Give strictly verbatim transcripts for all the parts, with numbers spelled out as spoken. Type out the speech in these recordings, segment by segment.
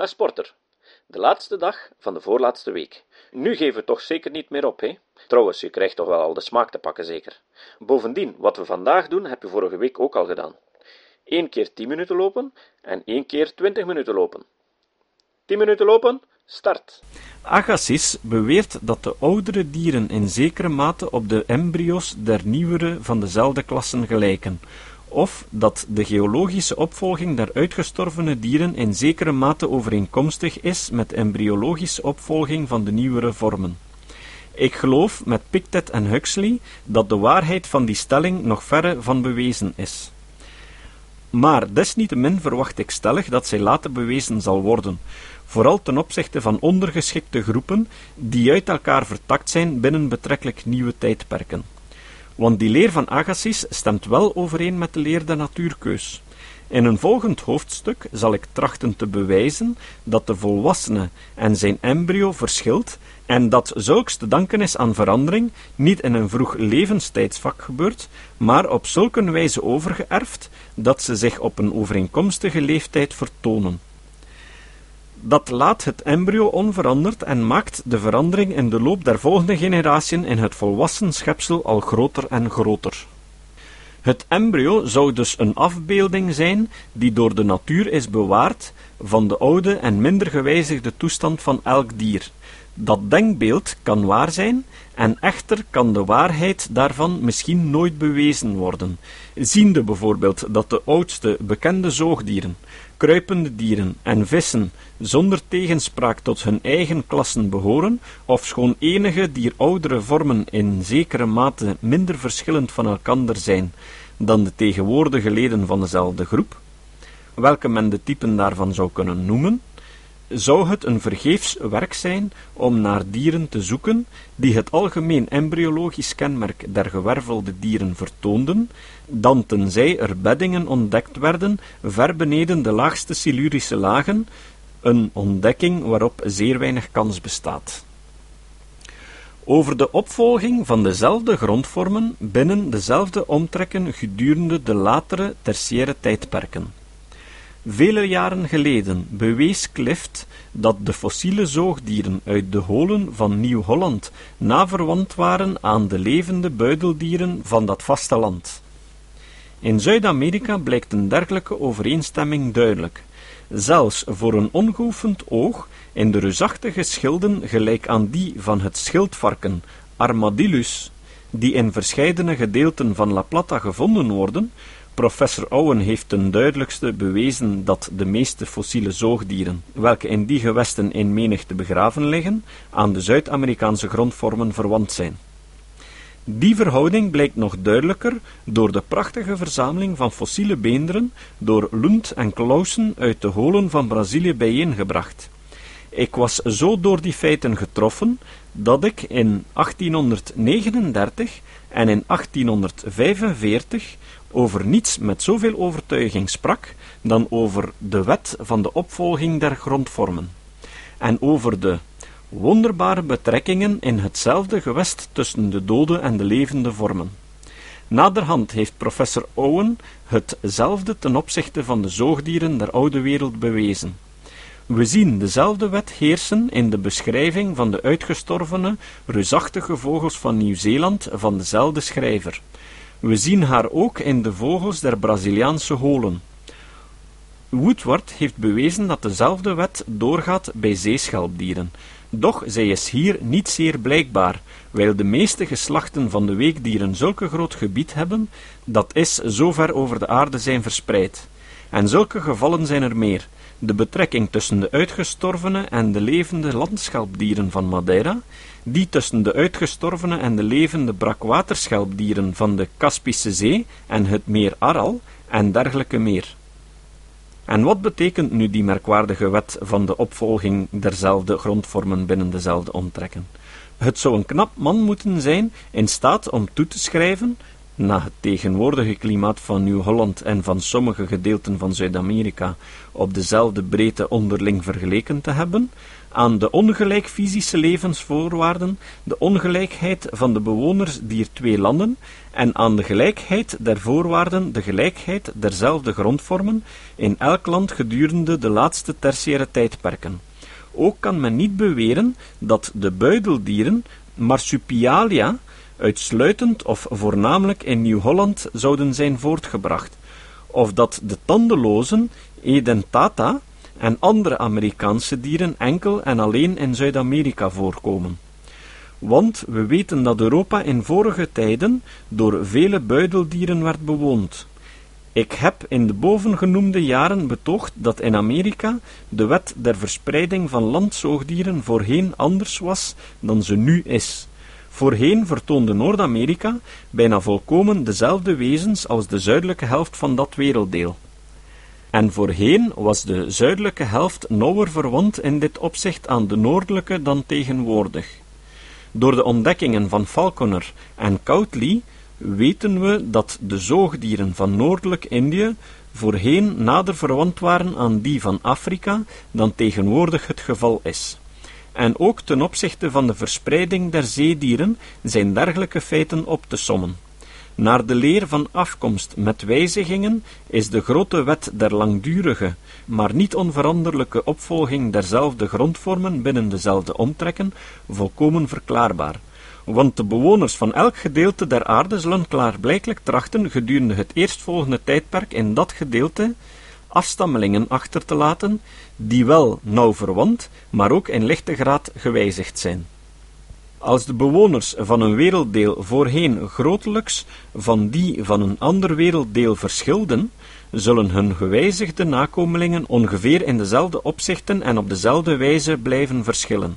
Dag sporter, de laatste dag van de voorlaatste week. Nu geven we toch zeker niet meer op, hè? Trouwens, je krijgt toch wel al de smaak te pakken, zeker. Bovendien, wat we vandaag doen, heb je vorige week ook al gedaan. Eén keer tien minuten lopen en één keer twintig minuten lopen. tien minuten lopen, start. Agassiz beweert dat de oudere dieren in zekere mate op de embryo's der nieuwere van dezelfde klassen gelijken, of dat de geologische opvolging der uitgestorvene dieren in zekere mate overeenkomstig is met embryologische opvolging van de nieuwere vormen. Ik geloof met Pictet en Huxley dat de waarheid van die stelling nog verre van bewezen is. Maar desniettemin verwacht ik stellig dat zij later bewezen zal worden, vooral ten opzichte van ondergeschikte groepen die uit elkaar vertakt zijn binnen betrekkelijk nieuwe tijdperken. Want die leer van Agassiz stemt wel overeen met de leer der natuurkeus. In een volgend hoofdstuk zal ik trachten te bewijzen dat de volwassene en zijn embryo verschilt en dat zulks te danken is aan verandering, niet in een vroeg levenstijdsvak gebeurt, maar op zulke wijze overgeërfd dat ze zich op een overeenkomstige leeftijd vertonen. Dat laat het embryo onveranderd en maakt de verandering in de loop der volgende generaties in het volwassen schepsel al groter en groter. Het embryo zou dus een afbeelding zijn die door de natuur is bewaard van de oude en minder gewijzigde toestand van elk dier. Dat denkbeeld kan waar zijn en echter kan de waarheid daarvan misschien nooit bewezen worden, ziende bijvoorbeeld dat de oudste bekende zoogdieren, kruipende dieren en vissen zonder tegenspraak tot hun eigen klassen behoren, ofschoon enige dier oudere vormen in zekere mate minder verschillend van elkander zijn dan de tegenwoordige leden van dezelfde groep, welke men de typen daarvan zou kunnen noemen, zou het een vergeefs werk zijn om naar dieren te zoeken die het algemeen embryologisch kenmerk der gewervelde dieren vertoonden, dan tenzij er beddingen ontdekt werden ver beneden de laagste silurische lagen, een ontdekking waarop zeer weinig kans bestaat. Over de opvolging van dezelfde grondvormen binnen dezelfde omtrekken gedurende de latere tertiaire tijdperken. Vele jaren geleden bewees Clift dat de fossiele zoogdieren uit de holen van Nieuw-Holland naverwant waren aan de levende buideldieren van dat vasteland. In Zuid-Amerika blijkt een dergelijke overeenstemming duidelijk, zelfs voor een ongeoefend oog in de reusachtige schilden gelijk aan die van het schildvarken Armadillus, die in verscheidene gedeelten van La Plata gevonden worden. Professor Owen heeft ten duidelijkste bewezen dat de meeste fossiele zoogdieren, welke in die gewesten in menigte begraven liggen, aan de Zuid-Amerikaanse grondvormen verwant zijn. Die verhouding blijkt nog duidelijker door de prachtige verzameling van fossiele beenderen door Lund en Clausen uit de holen van Brazilië bijeengebracht. Ik was zo door die feiten getroffen dat ik in achttienhonderdnegenendertig en in achttienhonderdvijfenveertig over niets met zoveel overtuiging sprak dan over de wet van de opvolging der grondvormen en over de wonderbare betrekkingen in hetzelfde gewest tussen de dode en de levende vormen. Naderhand heeft professor Owen hetzelfde ten opzichte van de zoogdieren der oude wereld bewezen. We zien dezelfde wet heersen in de beschrijving van de uitgestorvene, reusachtige vogels van Nieuw-Zeeland van dezelfde schrijver. We zien haar ook in de vogels der Braziliaanse holen. Woodward heeft bewezen dat dezelfde wet doorgaat bij zeeschelpdieren. Doch zij is hier niet zeer blijkbaar, wijl de meeste geslachten van de weekdieren zulke groot gebied hebben, dat is zover over de aarde zijn verspreid. En zulke gevallen zijn er meer. De betrekking tussen de uitgestorvene en de levende landschelpdieren van Madeira, die tussen de uitgestorvene en de levende brakwaterschelpdieren van de Kaspische Zee en het meer Aral en dergelijke meer. En wat betekent nu die merkwaardige wet van de opvolging derzelfde grondvormen binnen dezelfde omtrekken? Het zou een knap man moeten zijn in staat om toe te schrijven Na het tegenwoordige klimaat van Nieuw-Holland en van sommige gedeelten van Zuid-Amerika op dezelfde breedte onderling vergeleken te hebben, aan de ongelijk fysische levensvoorwaarden, de ongelijkheid van de bewoners dier twee landen en aan de gelijkheid der voorwaarden, de gelijkheid derzelfde grondvormen in elk land gedurende de laatste tertiaire tijdperken. Ook kan men niet beweren dat de buideldieren, marsupialia, uitsluitend of voornamelijk in Nieuw-Holland zouden zijn voortgebracht, of dat de tandenlozen, edentata en andere Amerikaanse dieren enkel en alleen in Zuid-Amerika voorkomen. Want we weten dat Europa in vorige tijden door vele buideldieren werd bewoond. Ik heb in de bovengenoemde jaren betoogd dat in Amerika de wet der verspreiding van landzoogdieren voorheen anders was dan ze nu is. Voorheen vertoonde Noord-Amerika bijna volkomen dezelfde wezens als de zuidelijke helft van dat werelddeel. En voorheen was de zuidelijke helft nauwer verwant in dit opzicht aan de noordelijke dan tegenwoordig. Door de ontdekkingen van Falconer en Cautley weten we dat de zoogdieren van noordelijk Indië voorheen nader verwant waren aan die van Afrika dan tegenwoordig het geval is. En ook ten opzichte van de verspreiding der zeedieren zijn dergelijke feiten op te sommen. Naar de leer van afkomst met wijzigingen is de grote wet der langdurige, maar niet onveranderlijke opvolging derzelfde grondvormen binnen dezelfde omtrekken volkomen verklaarbaar. Want de bewoners van elk gedeelte der aarde zullen klaarblijkelijk trachten gedurende het eerstvolgende tijdperk in dat gedeelte afstammelingen achter te laten, die wel nauw verwant, maar ook in lichte graad gewijzigd zijn. Als de bewoners van een werelddeel voorheen grotelijks van die van een ander werelddeel verschilden, zullen hun gewijzigde nakomelingen ongeveer in dezelfde opzichten en op dezelfde wijze blijven verschillen.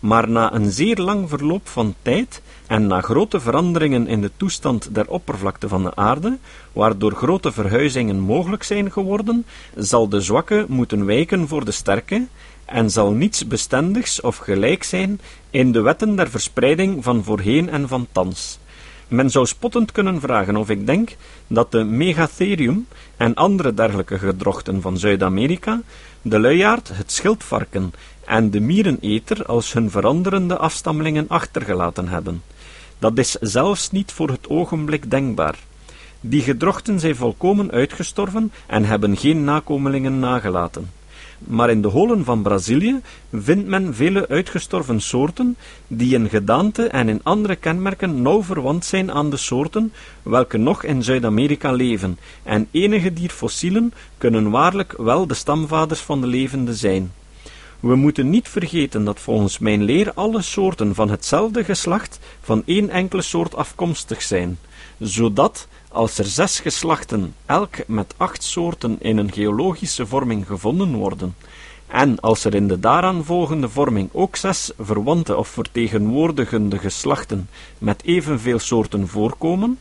Maar na een zeer lang verloop van tijd en na grote veranderingen in de toestand der oppervlakte van de aarde, waardoor grote verhuizingen mogelijk zijn geworden, zal de zwakke moeten wijken voor de sterke en zal niets bestendigs of gelijk zijn in de wetten der verspreiding van voorheen en van thans. Men zou spottend kunnen vragen of ik denk dat de megatherium en andere dergelijke gedrochten van Zuid-Amerika, de luiaard, het schildvarken en de miereneter als hun veranderende afstammelingen achtergelaten hebben. Dat is zelfs niet voor het ogenblik denkbaar. Die gedrochten zijn volkomen uitgestorven en hebben geen nakomelingen nagelaten. Maar in de holen van Brazilië vindt men vele uitgestorven soorten die in gedaante en in andere kenmerken nauw verwant zijn aan de soorten welke nog in Zuid-Amerika leven, en enige dierfossielen kunnen waarlijk wel de stamvaders van de levende zijn. We moeten niet vergeten dat volgens mijn leer alle soorten van hetzelfde geslacht van één enkele soort afkomstig zijn, zodat, als er zes geslachten, elk met acht soorten in een geologische vorming gevonden worden, en als er in de daaraan volgende vorming ook zes verwante of vertegenwoordigende geslachten met evenveel soorten voorkomen,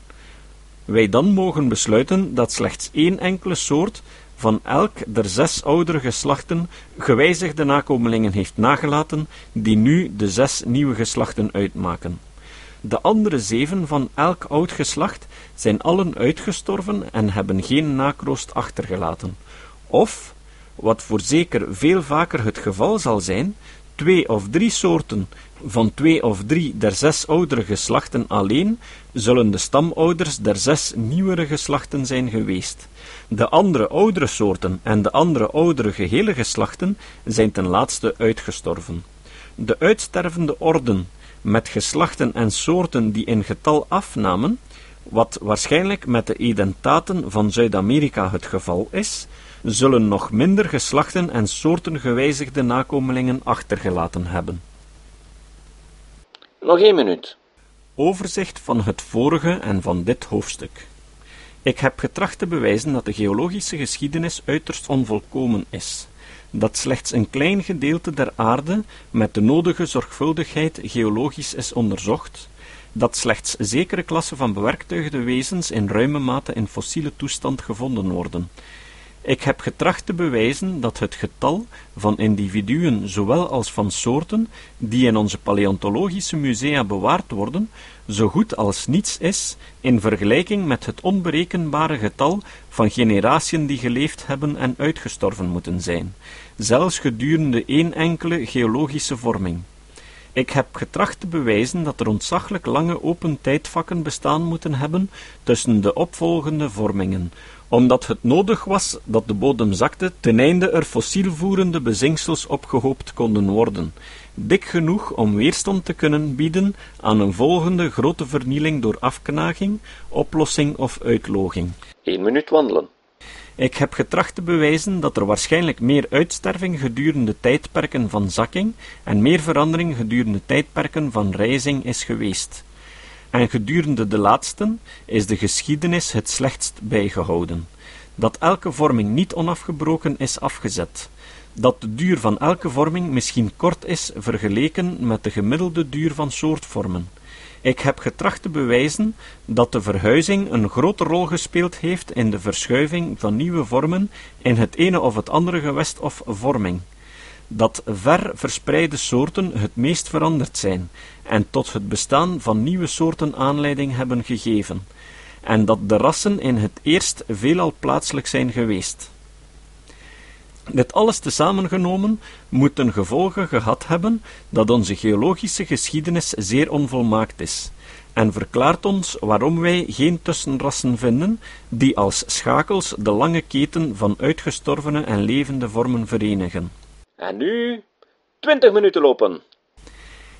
wij dan mogen besluiten dat slechts één enkele soort van elk der zes oudere geslachten gewijzigde nakomelingen heeft nagelaten, die nu de zes nieuwe geslachten uitmaken. De andere zeven van elk oud geslacht zijn allen uitgestorven en hebben geen nakroost achtergelaten. Of, wat voorzeker veel vaker het geval zal zijn, twee of drie soorten van twee of drie der zes oudere geslachten alleen zullen de stamouders der zes nieuwere geslachten zijn geweest. De andere oudere soorten en de andere oudere gehele geslachten zijn ten laatste uitgestorven. De uitstervende orden met geslachten en soorten die in getal afnamen, wat waarschijnlijk met de edentaten van Zuid-Amerika het geval is, zullen nog minder geslachten en soorten gewijzigde nakomelingen achtergelaten hebben. Nog één minuut. Overzicht van het vorige en van dit hoofdstuk. Ik heb getracht te bewijzen dat de geologische geschiedenis uiterst onvolkomen is, dat slechts een klein gedeelte der aarde met de nodige zorgvuldigheid geologisch is onderzocht, dat slechts zekere klassen van bewerktuigde wezens in ruime mate in fossiele toestand gevonden worden, Ik heb getracht te bewijzen dat het getal van individuen zowel als van soorten die in onze paleontologische musea bewaard worden, zo goed als niets is in vergelijking met het onberekenbare getal van generaties die geleefd hebben en uitgestorven moeten zijn, zelfs gedurende één enkele geologische vorming. Ik heb getracht te bewijzen dat er ontzaglijk lange open tijdvakken bestaan moeten hebben tussen de opvolgende vormingen, omdat het nodig was dat de bodem zakte ten einde er fossielvoerende bezinksels opgehoopt konden worden, dik genoeg om weerstand te kunnen bieden aan een volgende grote vernieling door afknaging, oplossing of uitloging. Eén minuut wandelen. Ik heb getracht te bewijzen dat er waarschijnlijk meer uitsterving gedurende tijdperken van zakking en meer verandering gedurende tijdperken van rijzing is geweest. En gedurende de laatsten is de geschiedenis het slechtst bijgehouden. Dat elke vorming niet onafgebroken is afgezet. Dat de duur van elke vorming misschien kort is vergeleken met de gemiddelde duur van soortvormen. Ik heb getracht te bewijzen dat de verhuizing een grote rol gespeeld heeft in de verschuiving van nieuwe vormen in het ene of het andere gewest of vorming. Dat ver verspreide soorten het meest veranderd zijn en tot het bestaan van nieuwe soorten aanleiding hebben gegeven. En dat de rassen in het eerst veelal plaatselijk zijn geweest. Dit alles tezamen genomen moet ten gevolge gehad hebben dat onze geologische geschiedenis zeer onvolmaakt is en verklaart ons waarom wij geen tussenrassen vinden die als schakels de lange keten van uitgestorvene en levende vormen verenigen. En nu twintig minuten lopen.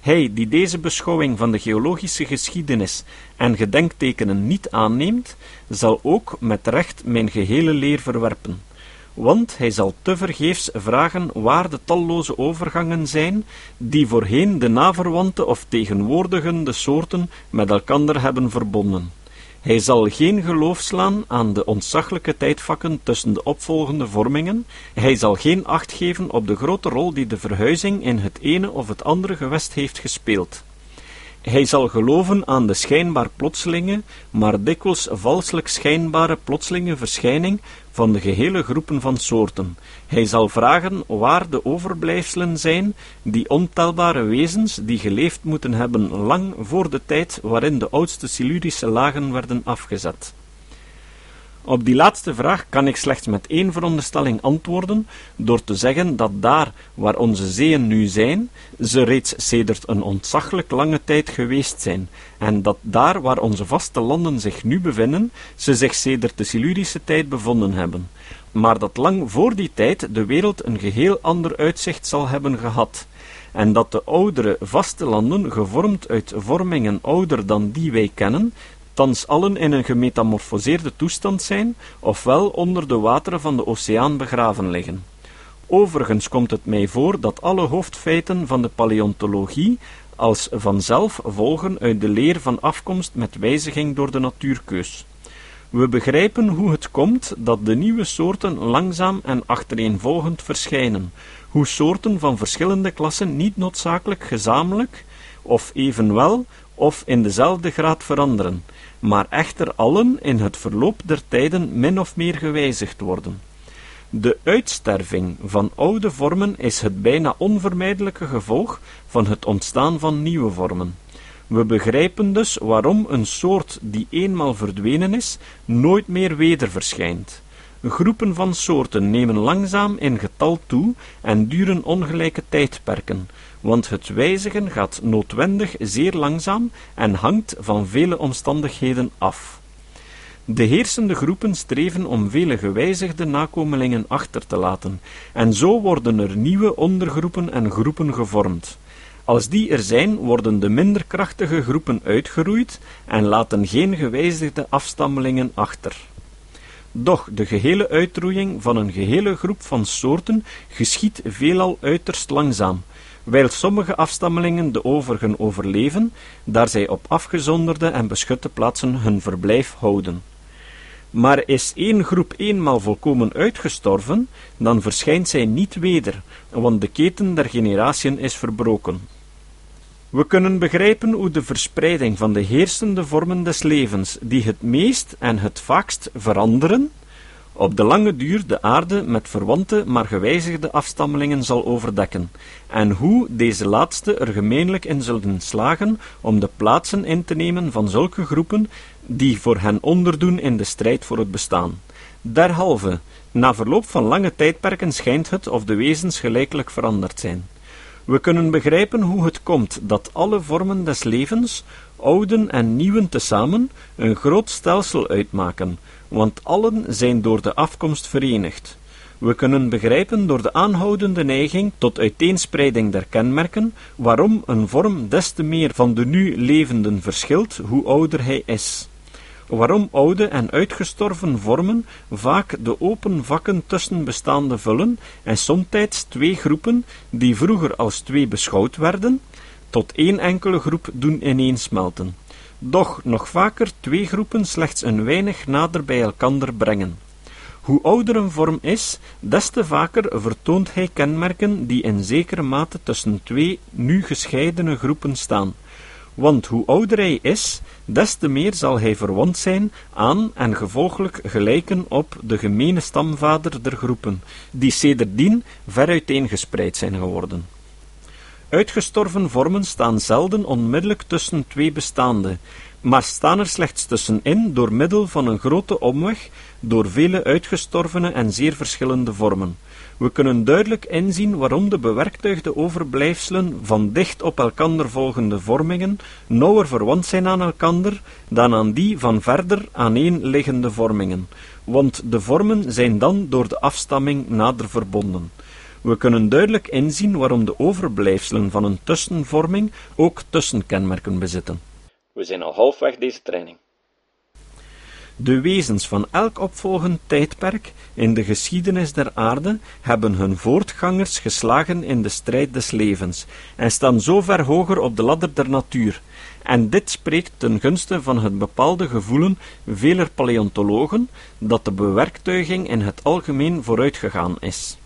Hij die deze beschouwing van de geologische geschiedenis en gedenktekenen niet aanneemt, zal ook met recht mijn gehele leer verwerpen. Want hij zal tevergeefs vragen waar de talloze overgangen zijn die voorheen de naverwante of tegenwoordigende soorten met elkander hebben verbonden. Hij zal geen geloof slaan aan de ontzaglijke tijdvakken tussen de opvolgende vormingen. Hij zal geen acht geven op de grote rol die de verhuizing in het ene of het andere gewest heeft gespeeld. Hij zal geloven aan de schijnbaar plotselinge, maar dikwijls valselijk schijnbare plotselinge verschijning van de gehele groepen van soorten. Hij zal vragen waar de overblijfselen zijn, die ontelbare wezens die geleefd moeten hebben lang voor de tijd waarin de oudste silurische lagen werden afgezet. Op die laatste vraag kan ik slechts met één veronderstelling antwoorden door te zeggen dat daar waar onze zeeën nu zijn, ze reeds sedert een ontzaglijk lange tijd geweest zijn en dat daar waar onze vaste landen zich nu bevinden, ze zich sedert de Silurische tijd bevonden hebben, maar dat lang voor die tijd de wereld een geheel ander uitzicht zal hebben gehad. En dat de oudere vastelanden, gevormd uit vormingen ouder dan die wij kennen, thans allen in een gemetamorfoseerde toestand zijn, ofwel onder de wateren van de oceaan begraven liggen. Overigens komt het mij voor dat alle hoofdfeiten van de paleontologie als vanzelf volgen uit de leer van afkomst met wijziging door de natuurkeus. We begrijpen hoe het komt dat de nieuwe soorten langzaam en achtereenvolgend verschijnen, hoe soorten van verschillende klassen niet noodzakelijk gezamenlijk, of evenwel, of in dezelfde graad veranderen, maar echter allen in het verloop der tijden min of meer gewijzigd worden. De uitsterving van oude vormen is het bijna onvermijdelijke gevolg van het ontstaan van nieuwe vormen. We begrijpen dus waarom een soort die eenmaal verdwenen is, nooit meer weder verschijnt. Groepen van soorten nemen langzaam in getal toe en duren ongelijke tijdperken, want het wijzigen gaat noodwendig zeer langzaam en hangt van vele omstandigheden af. De heersende groepen streven om vele gewijzigde nakomelingen achter te laten, en zo worden er nieuwe ondergroepen en groepen gevormd. Als die er zijn, worden de minder krachtige groepen uitgeroeid en laten geen gewijzigde afstammelingen achter. Doch de gehele uitroeiing van een gehele groep van soorten geschiedt veelal uiterst langzaam, wijl sommige afstammelingen de overigen overleven, daar zij op afgezonderde en beschutte plaatsen hun verblijf houden. Maar is één groep eenmaal volkomen uitgestorven, dan verschijnt zij niet weder, want de keten der generaties is verbroken. We kunnen begrijpen hoe de verspreiding van de heersende vormen des levens, die het meest en het vaakst veranderen, op de lange duur de aarde met verwante maar gewijzigde afstammelingen zal overdekken, en hoe deze laatste er gemeenlijk in zullen slagen om de plaatsen in te nemen van zulke groepen die voor hen onderdoen in de strijd voor het bestaan. Derhalve, na verloop van lange tijdperken schijnt het of de wezens gelijkelijk veranderd zijn. We kunnen begrijpen hoe het komt dat alle vormen des levens, ouden en nieuwen tezamen, een groot stelsel uitmaken, want allen zijn door de afkomst verenigd. We kunnen begrijpen door de aanhoudende neiging tot uiteenspreiding der kenmerken, waarom een vorm des te meer van de nu levenden verschilt hoe ouder hij is. Waarom oude en uitgestorven vormen vaak de open vakken tussen bestaande vullen en somtijds twee groepen, die vroeger als twee beschouwd werden, tot één enkele groep doen ineensmelten. Doch nog vaker twee groepen slechts een weinig nader bij elkander brengen. Hoe ouder een vorm is, des te vaker vertoont hij kenmerken die in zekere mate tussen twee nu gescheidene groepen staan. Want hoe ouder hij is, des te meer zal hij verwant zijn aan en gevolglijk gelijken op de gemene stamvader der groepen, die sedertdien ver uiteengespreid zijn geworden. Uitgestorven vormen staan zelden onmiddellijk tussen twee bestaande, maar staan er slechts tussenin door middel van een grote omweg door vele uitgestorvene en zeer verschillende vormen. We kunnen duidelijk inzien waarom de bewerktuigde overblijfselen van dicht op elkander volgende vormingen nauwer verwant zijn aan elkander dan aan die van verder aaneenliggende vormingen, want de vormen zijn dan door de afstamming nader verbonden. We kunnen duidelijk inzien waarom de overblijfselen van een tussenvorming ook tussenkenmerken bezitten. We zijn al halfweg deze training. De wezens van elk opvolgend tijdperk in de geschiedenis der aarde hebben hun voortgangers geslagen in de strijd des levens en staan zo ver hoger op de ladder der natuur. En dit spreekt ten gunste van het bepaalde gevoelen veler paleontologen dat de bewerktuiging in het algemeen vooruitgegaan is.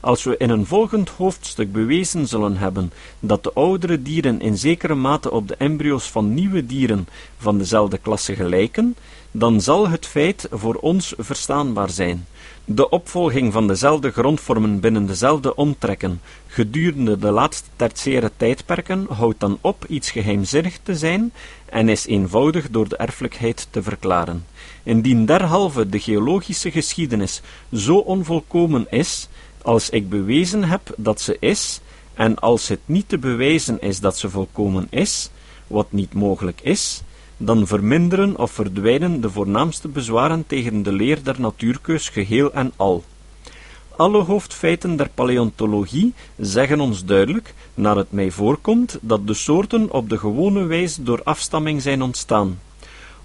Als we in een volgend hoofdstuk bewezen zullen hebben dat de oudere dieren in zekere mate op de embryo's van nieuwe dieren van dezelfde klasse gelijken, dan zal het feit voor ons verstaanbaar zijn. De opvolging van dezelfde grondvormen binnen dezelfde omtrekken gedurende de laatste tertiaire tijdperken houdt dan op iets geheimzinnig te zijn en is eenvoudig door de erfelijkheid te verklaren. Indien derhalve de geologische geschiedenis zo onvolkomen is, als ik bewezen heb dat ze is, en als het niet te bewijzen is dat ze volkomen is, wat niet mogelijk is, dan verminderen of verdwijnen de voornaamste bezwaren tegen de leer der natuurkeus geheel en al. Alle hoofdfeiten der paleontologie zeggen ons duidelijk, naar het mij voorkomt, dat de soorten op de gewone wijze door afstamming zijn ontstaan.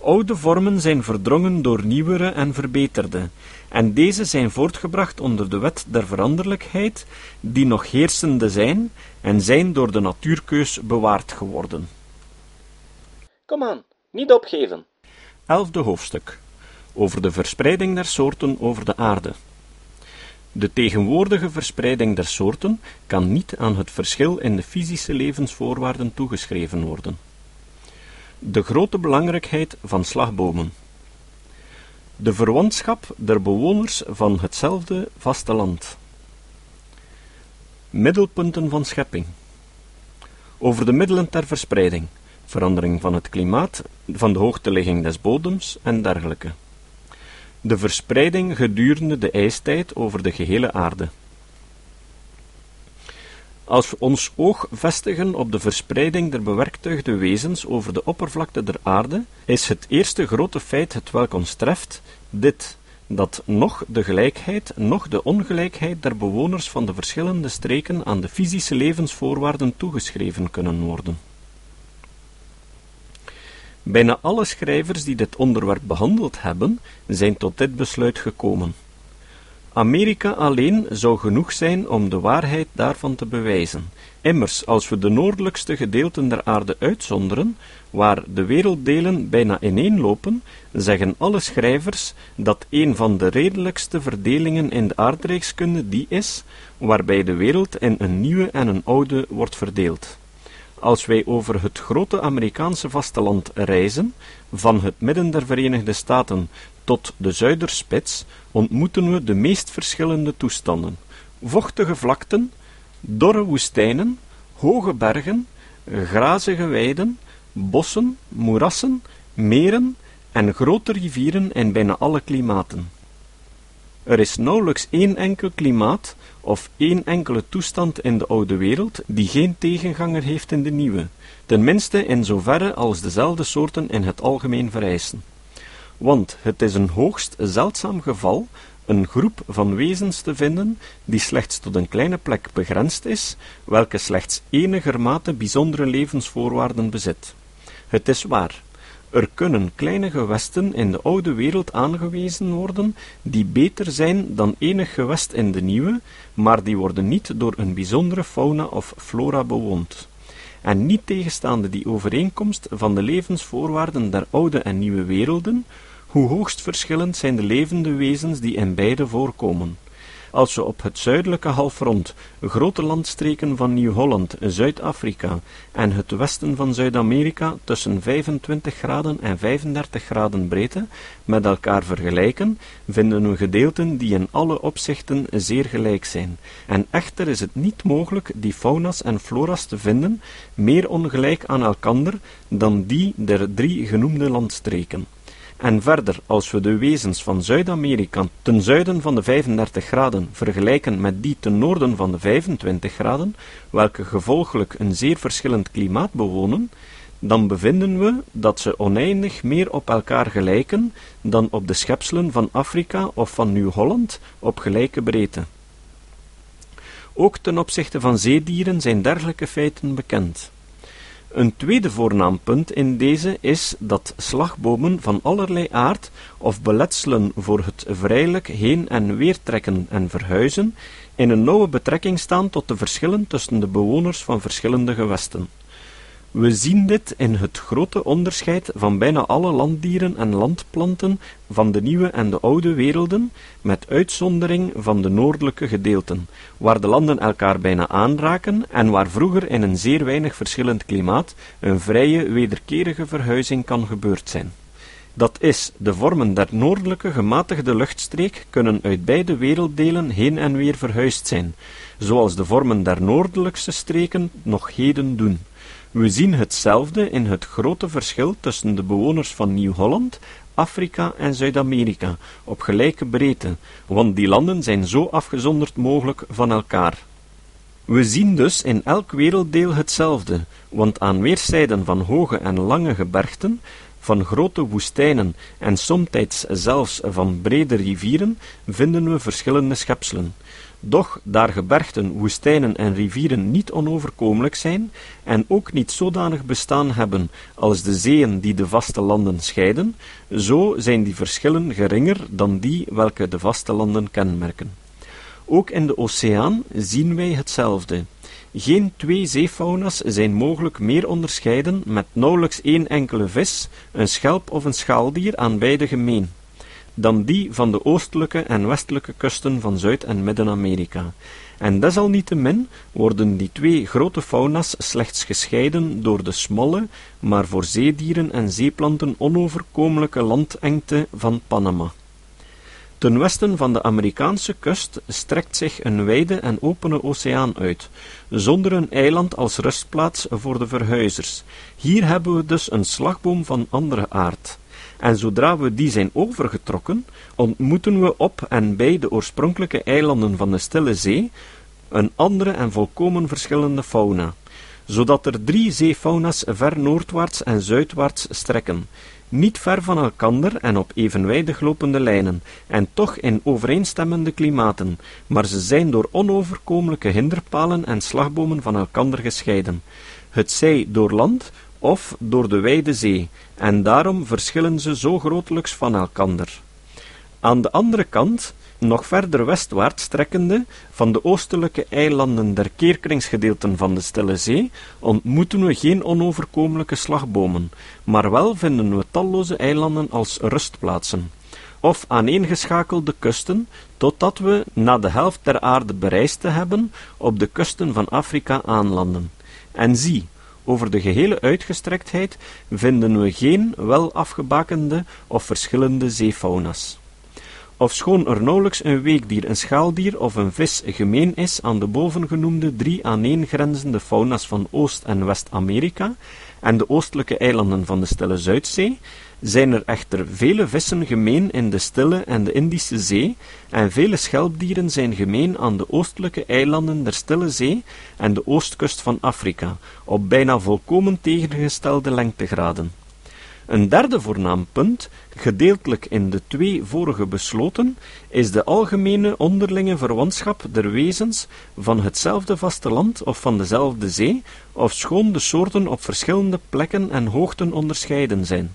Oude vormen zijn verdrongen door nieuwere en verbeterde, en deze zijn voortgebracht onder de wet der veranderlijkheid, die nog heersende zijn, en zijn door de natuurkeus bewaard geworden. Kom aan, niet opgeven. Elfde hoofdstuk. Over de verspreiding der soorten over de aarde. De tegenwoordige verspreiding der soorten kan niet aan het verschil in de fysische levensvoorwaarden toegeschreven worden. De grote belangrijkheid van slagbomen. De verwantschap der bewoners van hetzelfde vasteland. Middelpunten van schepping. Over de middelen ter verspreiding, verandering van het klimaat, van de hoogteligging des bodems en dergelijke. De verspreiding gedurende de ijstijd over de gehele aarde. Als we ons oog vestigen op de verspreiding der bewerktuigde wezens over de oppervlakte der aarde, is het eerste grote feit het welk ons treft, dit, dat noch de gelijkheid, noch de ongelijkheid der bewoners van de verschillende streken aan de fysische levensvoorwaarden toegeschreven kunnen worden. Bijna alle schrijvers die dit onderwerp behandeld hebben, zijn tot dit besluit gekomen. Amerika alleen zou genoeg zijn om de waarheid daarvan te bewijzen. Immers, als we de noordelijkste gedeelten der aarde uitzonderen, waar de werelddelen bijna ineenlopen, zeggen alle schrijvers dat een van de redelijkste verdelingen in de aardrijkskunde die is, waarbij de wereld in een nieuwe en een oude wordt verdeeld. Als wij over het grote Amerikaanse vasteland reizen, van het midden der Verenigde Staten tot de zuiderspits ontmoeten we de meest verschillende toestanden. Vochtige vlakten, dorre woestijnen, hoge bergen, grazige weiden, bossen, moerassen, meren en grote rivieren in bijna alle klimaten. Er is nauwelijks één enkel klimaat of één enkele toestand in de oude wereld die geen tegenganger heeft in de nieuwe, tenminste in zoverre als dezelfde soorten in het algemeen vereisen. Want het is een hoogst zeldzaam geval een groep van wezens te vinden die slechts tot een kleine plek begrensd is, welke slechts enigermate bijzondere levensvoorwaarden bezit. Het is waar. Er kunnen kleine gewesten in de oude wereld aangewezen worden die beter zijn dan enig gewest in de nieuwe, maar die worden niet door een bijzondere fauna of flora bewoond. En niet tegenstaande die overeenkomst van de levensvoorwaarden der oude en nieuwe werelden, hoe hoogst verschillend zijn de levende wezens die in beide voorkomen. Als we op het zuidelijke halfrond grote landstreken van Nieuw-Holland, Zuid-Afrika en het westen van Zuid-Amerika tussen vijfentwintig graden en vijfendertig graden breedte met elkaar vergelijken, vinden we gedeelten die in alle opzichten zeer gelijk zijn. En echter is het niet mogelijk die fauna's en flora's te vinden meer ongelijk aan elkander dan die der drie genoemde landstreken. En verder, als we de wezens van Zuid-Amerika ten zuiden van de vijfendertig graden vergelijken met die ten noorden van de vijfentwintig graden, welke gevolgelijk een zeer verschillend klimaat bewonen, dan bevinden we dat ze oneindig meer op elkaar gelijken dan op de schepselen van Afrika of van Nieuw-Holland op gelijke breedte. Ook ten opzichte van zeedieren zijn dergelijke feiten bekend. Een tweede voornaampunt in deze is dat slagbomen van allerlei aard of beletselen voor het vrijelijk heen- en weertrekken en verhuizen in een nauwe betrekking staan tot de verschillen tussen de bewoners van verschillende gewesten. We zien dit in het grote onderscheid van bijna alle landdieren en landplanten van de nieuwe en de oude werelden, met uitzondering van de noordelijke gedeelten, waar de landen elkaar bijna aanraken en waar vroeger in een zeer weinig verschillend klimaat een vrije, wederkerige verhuizing kan gebeurd zijn. Dat is, de vormen der noordelijke gematigde luchtstreek kunnen uit beide werelddelen heen en weer verhuisd zijn, zoals de vormen der noordelijkste streken nog heden doen. We zien hetzelfde in het grote verschil tussen de bewoners van Nieuw-Holland, Afrika en Zuid-Amerika, op gelijke breedte, want die landen zijn zo afgezonderd mogelijk van elkaar. We zien dus in elk werelddeel hetzelfde, want aan weerszijden van hoge en lange gebergten, van grote woestijnen en somtijds zelfs van brede rivieren vinden we verschillende schepselen. Doch daar gebergten, woestijnen en rivieren niet onoverkomelijk zijn en ook niet zodanig bestaan hebben als de zeeën die de vaste landen scheiden, zo zijn die verschillen geringer dan die welke de vaste landen kenmerken. Ook in de oceaan zien wij hetzelfde. Geen twee zeefauna's zijn mogelijk meer onderscheiden met nauwelijks één enkele vis, een schelp of een schaaldier aan beide gemeen, dan die van de oostelijke en westelijke kusten van Zuid- en Midden-Amerika. En desalniettemin worden die twee grote fauna's slechts gescheiden door de smalle, maar voor zeedieren en zeeplanten onoverkomelijke landengte van Panama. Ten westen van de Amerikaanse kust strekt zich een wijde en opene oceaan uit, zonder een eiland als rustplaats voor de verhuizers. Hier hebben we dus een slagboom van andere aard. En zodra we die zijn overgetrokken, ontmoeten we op en bij de oorspronkelijke eilanden van de Stille Zee een andere en volkomen verschillende fauna, zodat er drie zeefauna's ver noordwaarts en zuidwaarts strekken, niet ver van elkander en op evenwijdig lopende lijnen, en toch in overeenstemmende klimaten, maar ze zijn door onoverkomelijke hinderpalen en slagbomen van elkander gescheiden, hetzij door land of door de wijde zee, en daarom verschillen ze zo grotelijks van elkander. Aan de andere kant, nog verder westwaarts trekkende, van de oostelijke eilanden der keerkringsgedeelten van de Stille Zee, ontmoeten we geen onoverkomelijke slagbomen, maar wel vinden we talloze eilanden als rustplaatsen, of aaneengeschakelde kusten, totdat we, na de helft der aarde bereisd te hebben, op de kusten van Afrika aanlanden. En zie, Over de gehele uitgestrektheid vinden we geen wel afgebakende of verschillende zeefauna's. Ofschoon er nauwelijks een weekdier, een schaaldier of een vis gemeen is aan de bovengenoemde drie aaneengrenzende fauna's van Oost- en West-Amerika en de oostelijke eilanden van de Stille Zuidzee, zijn er echter vele vissen gemeen in de Stille en de Indische Zee en vele schelpdieren zijn gemeen aan de oostelijke eilanden der Stille Zee en de oostkust van Afrika, op bijna volkomen tegengestelde lengtegraden. Een derde voornaam punt, gedeeltelijk in de twee vorige besloten, is de algemene onderlinge verwantschap der wezens van hetzelfde vasteland of van dezelfde zee, ofschoon de soorten op verschillende plekken en hoogten onderscheiden zijn.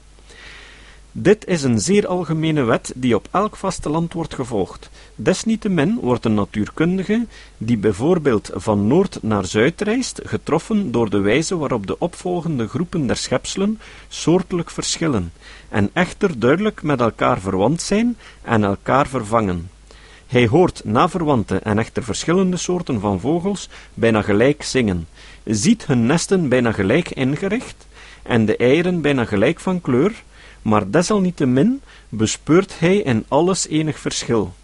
Dit is een zeer algemene wet die op elk vasteland wordt gevolgd. Desniettemin wordt een natuurkundige, die bijvoorbeeld van noord naar zuid reist, getroffen door de wijze waarop de opvolgende groepen der schepselen soortelijk verschillen, en echter duidelijk met elkaar verwant zijn en elkaar vervangen. Hij hoort naverwante en echter verschillende soorten van vogels bijna gelijk zingen, ziet hun nesten bijna gelijk ingericht en de eieren bijna gelijk van kleur, maar desalniettemin bespeurt hij in alles enig verschil.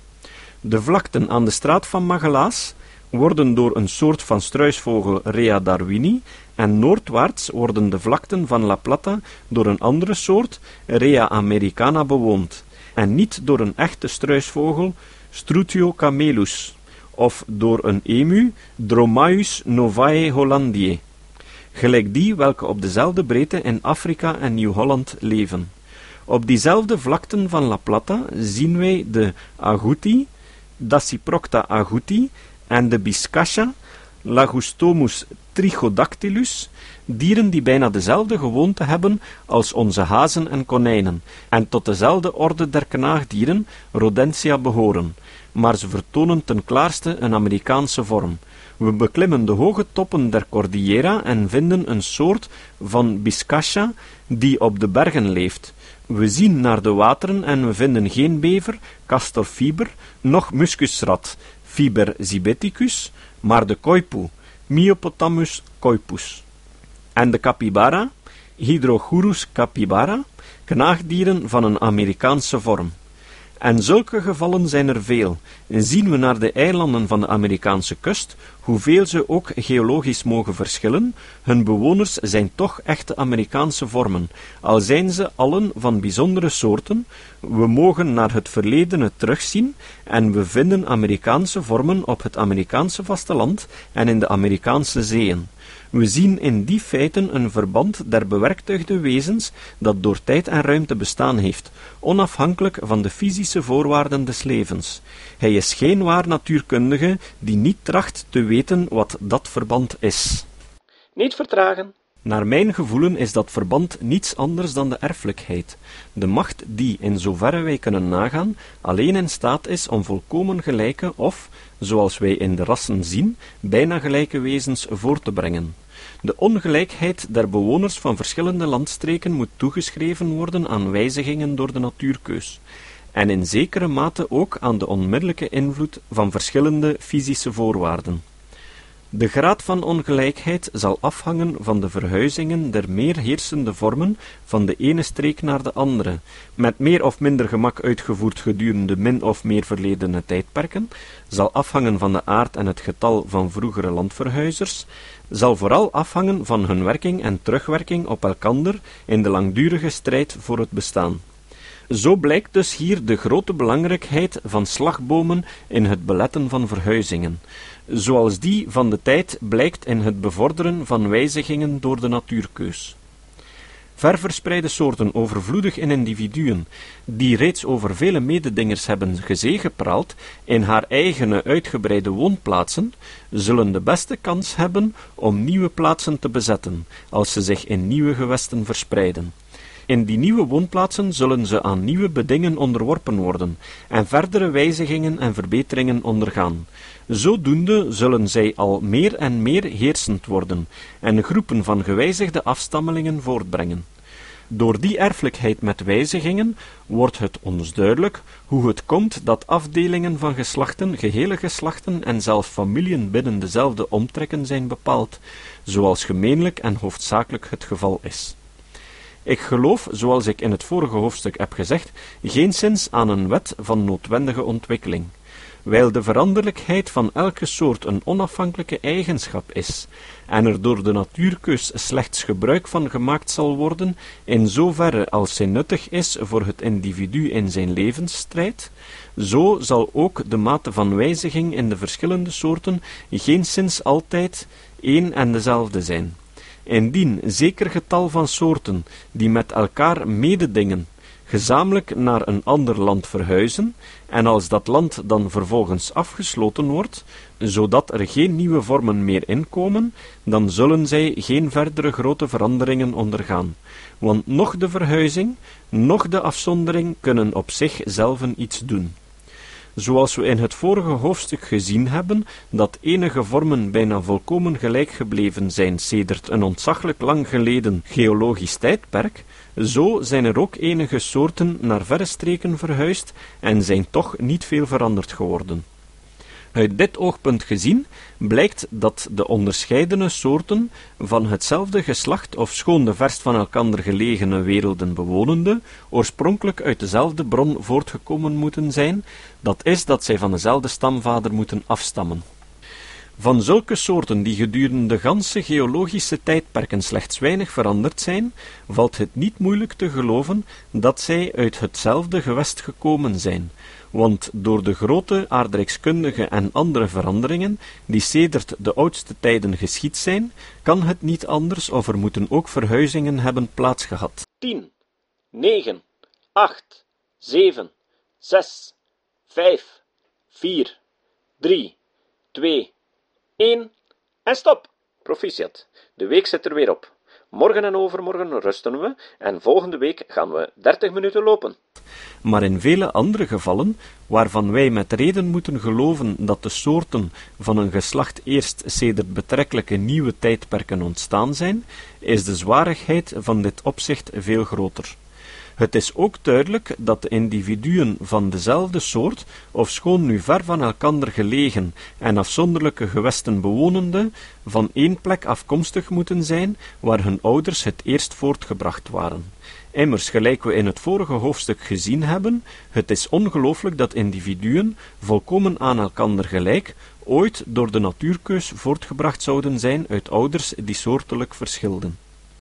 De vlakten aan de straat van Magellaas worden door een soort van struisvogel Rhea Darwini en noordwaarts worden de vlakten van La Plata door een andere soort Rhea Americana bewoond en niet door een echte struisvogel Struthio camelus of door een emu Dromaeus novae Hollandiae, gelijk die welke op dezelfde breedte in Afrika en Nieuw-Holland leven. Op diezelfde vlakten van La Plata zien wij de agouti, Dasyprocta agouti en de biscacha, Lagostomus trichodactylus, dieren die bijna dezelfde gewoonte hebben als onze hazen en konijnen en tot dezelfde orde der knaagdieren, rodentia, behoren, maar ze vertonen ten klaarste een Amerikaanse vorm. We beklimmen de hoge toppen der Cordillera en vinden een soort van biscacha die op de bergen leeft. We zien naar de wateren en we vinden geen bever, Castor fiber, noch muskusrat, Fiber zibeticus, maar de koipu, Myopotamus coypus. En de capybara, Hydrochorus capybara, knaagdieren van een Amerikaanse vorm. En zulke gevallen zijn er veel. Zien we naar de eilanden van de Amerikaanse kust, hoeveel ze ook geologisch mogen verschillen, hun bewoners zijn toch echte Amerikaanse vormen, al zijn ze allen van bijzondere soorten. We mogen naar het verledene terugzien en we vinden Amerikaanse vormen op het Amerikaanse vasteland en in de Amerikaanse zeeën. We zien in die feiten een verband der bewerktuigde wezens dat door tijd en ruimte bestaan heeft, onafhankelijk van de fysische voorwaarden des levens. Hij is geen waar natuurkundige die niet tracht te weten wat dat verband is. Niet vertragen. Naar mijn gevoelen is dat verband niets anders dan de erfelijkheid, de macht die, in zoverre wij kunnen nagaan, alleen in staat is om volkomen gelijke of, zoals wij in de rassen zien, bijna gelijke wezens voor te brengen. De ongelijkheid der bewoners van verschillende landstreken moet toegeschreven worden aan wijzigingen door de natuurkeus, en in zekere mate ook aan de onmiddellijke invloed van verschillende fysische voorwaarden. De graad van ongelijkheid zal afhangen van de verhuizingen der meer heersende vormen van de ene streek naar de andere, met meer of minder gemak uitgevoerd gedurende min of meer verledene tijdperken, zal afhangen van de aard en het getal van vroegere landverhuizers, zal vooral afhangen van hun werking en terugwerking op elkander in de langdurige strijd voor het bestaan. Zo blijkt dus hier de grote belangrijkheid van slagbomen in het beletten van verhuizingen, zoals die van de tijd blijkt in het bevorderen van wijzigingen door de natuurkeus. Ververspreide soorten overvloedig in individuen, die reeds over vele mededingers hebben gezegepraald in haar eigene uitgebreide woonplaatsen, zullen de beste kans hebben om nieuwe plaatsen te bezetten, als ze zich in nieuwe gewesten verspreiden. In die nieuwe woonplaatsen zullen ze aan nieuwe bedingen onderworpen worden en verdere wijzigingen en verbeteringen ondergaan. Zodoende zullen zij al meer en meer heersend worden en groepen van gewijzigde afstammelingen voortbrengen. Door die erfelijkheid met wijzigingen wordt het ons duidelijk hoe het komt dat afdelingen van geslachten, gehele geslachten en zelfs familien binnen dezelfde omtrekken zijn bepaald, zoals gemeenlijk en hoofdzakelijk het geval is. Ik geloof, zoals ik in het vorige hoofdstuk heb gezegd, geenszins aan een wet van noodwendige ontwikkeling. Wijl de veranderlijkheid van elke soort een onafhankelijke eigenschap is, en er door de natuurkeus slechts gebruik van gemaakt zal worden, in zoverre als zij nuttig is voor het individu in zijn levensstrijd, zo zal ook de mate van wijziging in de verschillende soorten geenszins altijd één en dezelfde zijn. Indien zeker getal van soorten die met elkaar mededingen, gezamenlijk naar een ander land verhuizen, en als dat land dan vervolgens afgesloten wordt, zodat er geen nieuwe vormen meer inkomen, dan zullen zij geen verdere grote veranderingen ondergaan, want noch de verhuizing, noch de afzondering kunnen op zichzelf iets doen. Zoals we in het vorige hoofdstuk gezien hebben, dat enige vormen bijna volkomen gelijk gebleven zijn sedert een ontzaglijk lang geleden geologisch tijdperk, zo zijn er ook enige soorten naar verre streken verhuisd en zijn toch niet veel veranderd geworden. Uit dit oogpunt gezien blijkt dat de onderscheidene soorten van hetzelfde geslacht, ofschoon de verst van elkander gelegene werelden bewonende, oorspronkelijk uit dezelfde bron voortgekomen moeten zijn, dat is dat zij van dezelfde stamvader moeten afstammen. Van zulke soorten die gedurende de ganse geologische tijdperken slechts weinig veranderd zijn, valt het niet moeilijk te geloven dat zij uit hetzelfde gewest gekomen zijn, want door de grote aardrijkskundige en andere veranderingen die sedert de oudste tijden geschied zijn, kan het niet anders of er moeten ook verhuizingen hebben plaatsgehad. tien, negen, acht, zeven, zes, vijf, vier, drie, twee, één en stop! Proficiat, de week zit er weer op. Morgen en overmorgen rusten we en volgende week gaan we dertig minuten lopen. Maar in vele andere gevallen, waarvan wij met reden moeten geloven dat de soorten van een geslacht eerst sedert betrekkelijke nieuwe tijdperken ontstaan zijn, is de zwarigheid van dit opzicht veel groter. Het is ook duidelijk dat de individuen van dezelfde soort, ofschoon nu ver van elkander gelegen en afzonderlijke gewesten bewonende, van één plek afkomstig moeten zijn waar hun ouders het eerst voortgebracht waren. Immers, gelijk we in het vorige hoofdstuk gezien hebben, het is ongelooflijk dat individuen, volkomen aan elkander gelijk, ooit door de natuurkeus voortgebracht zouden zijn uit ouders die soortelijk verschilden.